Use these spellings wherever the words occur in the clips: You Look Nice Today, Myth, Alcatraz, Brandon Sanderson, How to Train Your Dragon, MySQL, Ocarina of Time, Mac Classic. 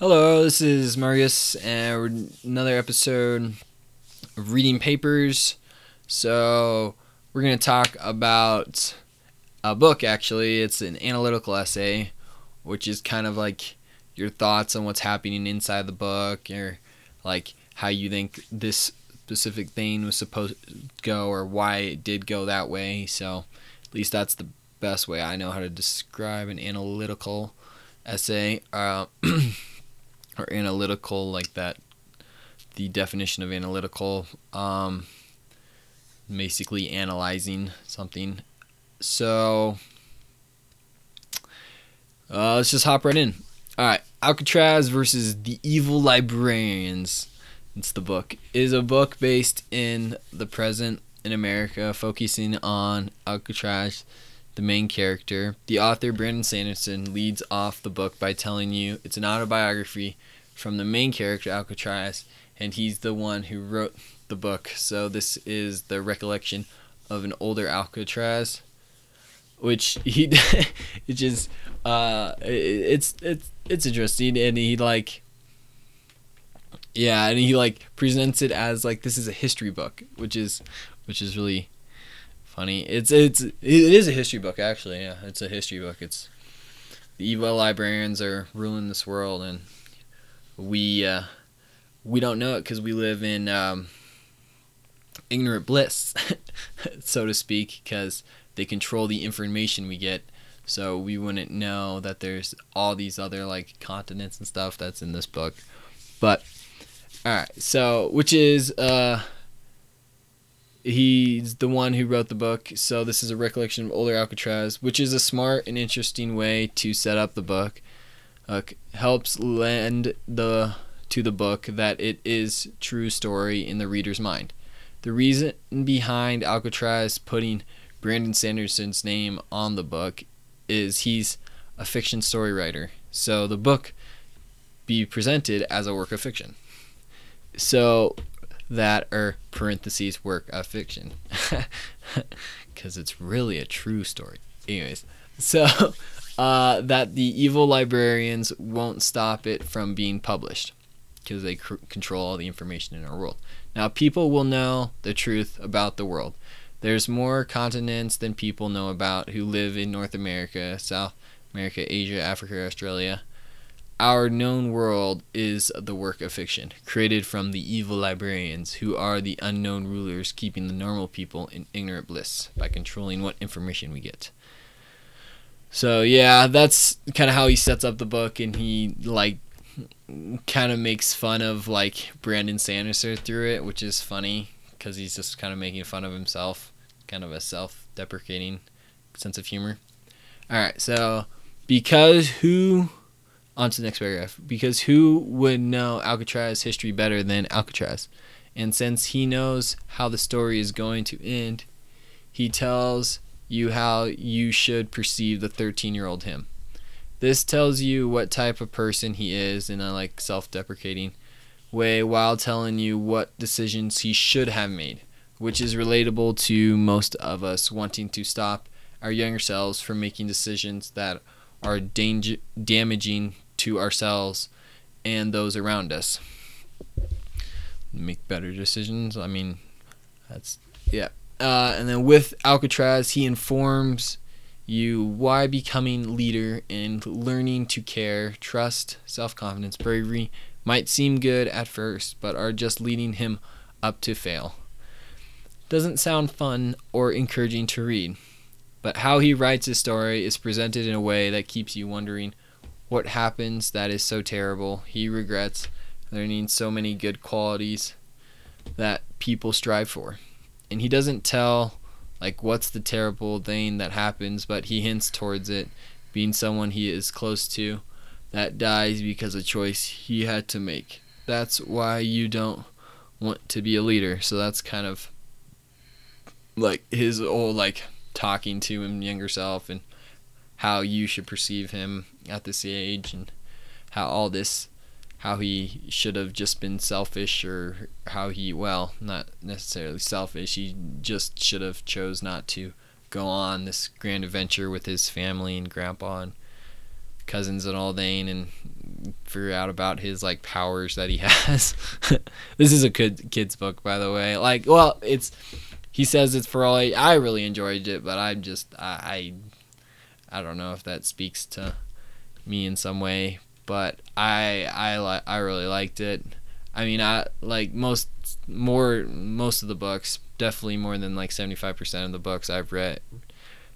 Hello, this is Marius, and another episode of Reading Papers. So, we're going to talk about a book, actually. It's an analytical essay, which is kind of like your thoughts on what's happening inside the book, or like how you think this specific thing was supposed to go, or why it did go that way. So, at least that's the best way I know how to describe an analytical essay. Or analytical, like that, the definition of analytical, basically analyzing something. So, let's just hop right in. Alright, Alcatraz versus the Evil Librarians, it's the book. It is a book based in the present in America, focusing on Alcatraz, the main character. The author, Brandon Sanderson, leads off the book by telling you it's an autobiography from the main character, Alcatraz, and he's the one who wrote the book. So this is the recollection of an older Alcatraz, which he it's interesting, and he presents it as like this is a history book, which is really funny. It is a history book, actually. Yeah, it's a history book. It's the evil librarians are ruling this world, and we don't know it because we live in ignorant bliss, so to speak, because they control the information we get. So we wouldn't know that there's all these other like continents and stuff that's in this book. But all right, so which is he's the one who wrote the book, so this is a recollection of older Alcatraz, which is a smart and interesting way to set up the book. Helps lend to the book that it is true story in the reader's mind. The reason behind Alcatraz putting Brandon Sanderson's name on the book is he's a fiction story writer, so the book be presented as a work of fiction. So that, or parentheses, work of fiction, because it's really a true story. Anyways, so that the evil librarians won't stop it from being published, because they control all the information in our world. Now people will know the truth about the world. There's more continents than people know about who live in North America, South America, Asia, Africa, Australia. Our known world is the work of fiction, created from the evil librarians, who are the unknown rulers keeping the normal people in ignorant bliss by controlling what information we get. So yeah, that's kind of how he sets up the book, and he like kind of makes fun of like Brandon Sanderson through it, which is funny because he's just kind of making fun of himself, kind of a self-deprecating sense of humor. All right, so on to the next paragraph. Because who would know Alcatraz history better than Alcatraz? And since he knows how the story is going to end, he tells you how you should perceive the 13-year-old him. This tells you what type of person he is in a like self-deprecating way, while telling you what decisions he should have made, which is relatable to most of us wanting to stop our younger selves from making decisions that are damaging to ourselves and those around us. Make better decisions. I mean, that's, yeah. And then with Alcatraz, he informs you why becoming leader and learning to care, trust, self-confidence, bravery might seem good at first, but are just leading him up to fail. Doesn't sound fun or encouraging to read, but how he writes his story is presented in a way that keeps you wondering what happens that is so terrible. He regrets learning so many good qualities that people strive for. And he doesn't tell like what's the terrible thing that happens, but he hints towards it being someone he is close to that dies because of choice he had to make. That's why you don't want to be a leader. So that's kind of like his old like talking to him younger self, and how you should perceive him at this age, and how he should have just been selfish, or how he, well, not necessarily selfish, he just should have chose not to go on this grand adventure with his family and grandpa and cousins and all that, and figure out about his like powers that he has. This is a good kid's book, by the way. Like, well, it's, he says it's for all age. I really enjoyed it, but I'm just, I don't know if that speaks to me in some way, but I really liked it. I mean, I like most of the books, definitely more than like 75% of the books I've read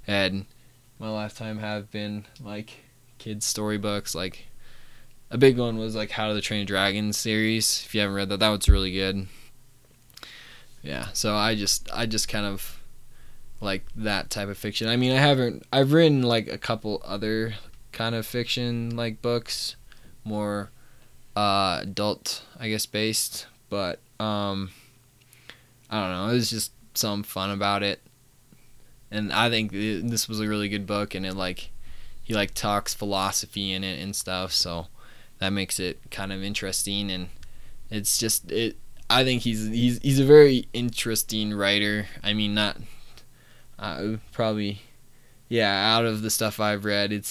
in my lifetime have been like kids' storybooks. Like a big one was like How to Train Your Dragon series. If you haven't read that, that one's really good. Yeah, so I just kind of like that type of fiction. I mean, I've written like a couple other kind of fiction like books, more adult, I guess, based, but I don't know, it was just something fun about it. And I think this was a really good book, and it like, he like talks philosophy in it and stuff, so that makes it kind of interesting. And it's just, it, I think he's a very interesting writer. I mean, not probably, yeah, out of the stuff I've read,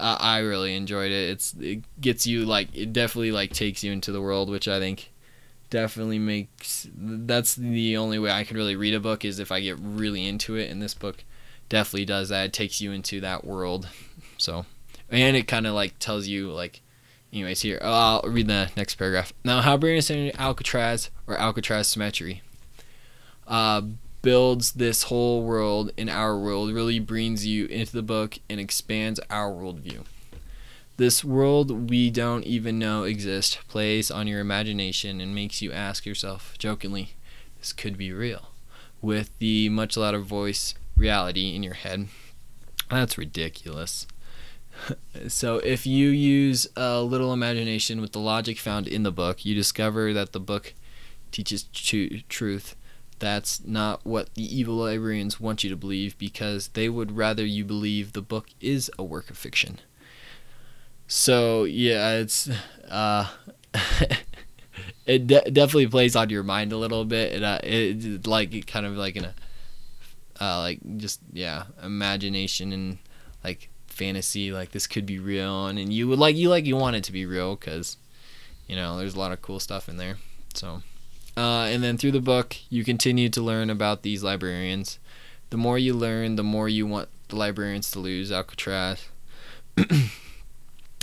I really enjoyed it. It gets you like, it definitely like takes you into the world, which I think definitely makes, that's the only way I can really read a book, is if I get really into it, and this book definitely does that. It takes you into that world. So, and it kind of like tells you like, anyways, here, oh, I'll read the next paragraph. Now, how Brandon Sanderson Alcatraz, or Alcatraz Cemetery, builds this whole world in our world, really brings you into the book and expands our worldview. This world we don't even know exists plays on your imagination and makes you ask yourself, jokingly, this could be real, with the much louder voice reality in your head. That's ridiculous. So if you use a little imagination with the logic found in the book, you discover that the book teaches truth. That's not what the evil librarians want you to believe, because they would rather you believe the book is a work of fiction. So yeah, it's it definitely plays on your mind a little bit, and it like kind of like in a like just, yeah, imagination and like fantasy, like this could be real, and you would like you want it to be real, because you know there's a lot of cool stuff in there. So and then through the book you continue to learn about these librarians. The more you learn, the more you want the librarians to lose Alcatraz.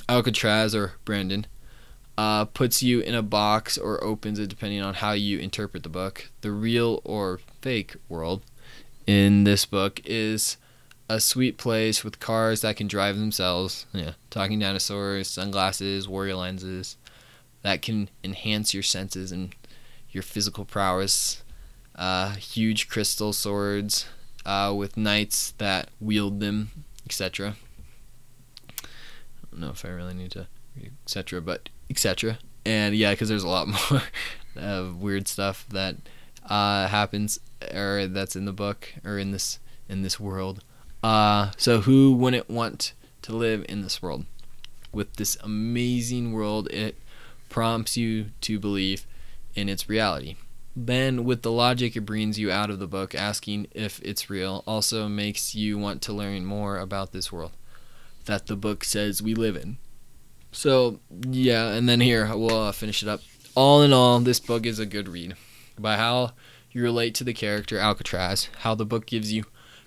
Alcatraz, or Brandon, puts you in a box or opens it depending on how you interpret the book. The real or fake world in this book is a sweet place with cars that can drive themselves, yeah, talking dinosaurs, sunglasses, warrior lenses that can enhance your senses and your physical prowess, huge crystal swords with knights that wield them, etc. I don't know if I really need to read etc., but etc. And yeah, because there's a lot more weird stuff that happens, or that's in the book, or in this world. So who wouldn't want to live in this world? With this amazing world, it prompts you to believe in its reality. Then with the logic, it brings you out of the book, asking if it's real. Also makes you want to learn more about this world that the book says we live in. So yeah, and then here we'll finish it up. All in all, this book is a good read by how you relate to the character Alcatraz, how the book gives you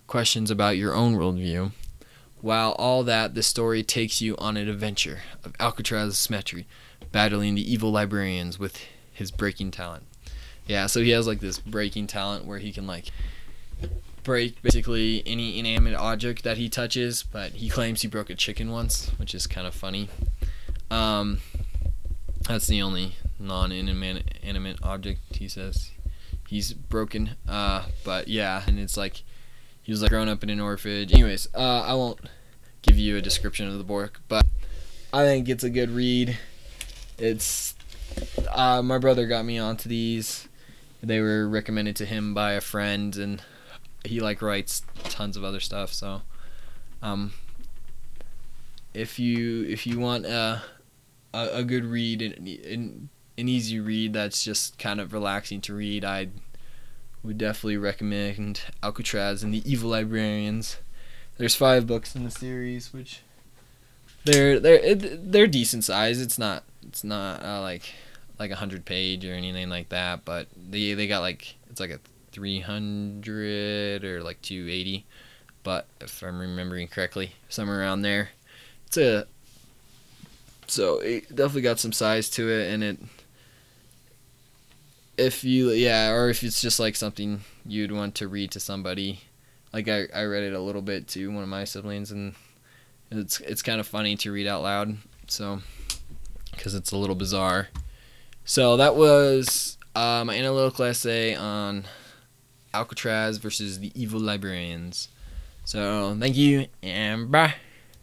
questions about your own worldview. While all that, the story takes you on an adventure of Alcatraz's cemetery, battling the evil librarians with his breaking talent. Yeah, so he has like this breaking talent where he can like break basically any inanimate object that he touches, but he claims he broke a chicken once, which is kind of funny. That's the only non-inanimate object he says he's broken. But yeah, and it's like he was like grown up in an orphanage. Anyways, I won't give you a description of the book, but I think it's a good read. It's my brother got me onto these. They were recommended to him by a friend, and he like writes tons of other stuff. So if you want a good read, an easy read that's just kind of relaxing to read, I would definitely recommend Alcatraz and the Evil Librarians. There's 5 books in the series, which They're decent size. It's not like 100-page or anything like that, but they got like, it's like a 300 or like 280, but if I'm remembering correctly, somewhere around there. So it definitely got some size to it, and it, if you, yeah, or if it's just like something you'd want to read to somebody. Like I read it a little bit to one of my siblings, and it's kind of funny to read out loud, so, because it's a little bizarre. So that was my analytical essay on Alcatraz versus the Evil Librarians. So thank you, and bye.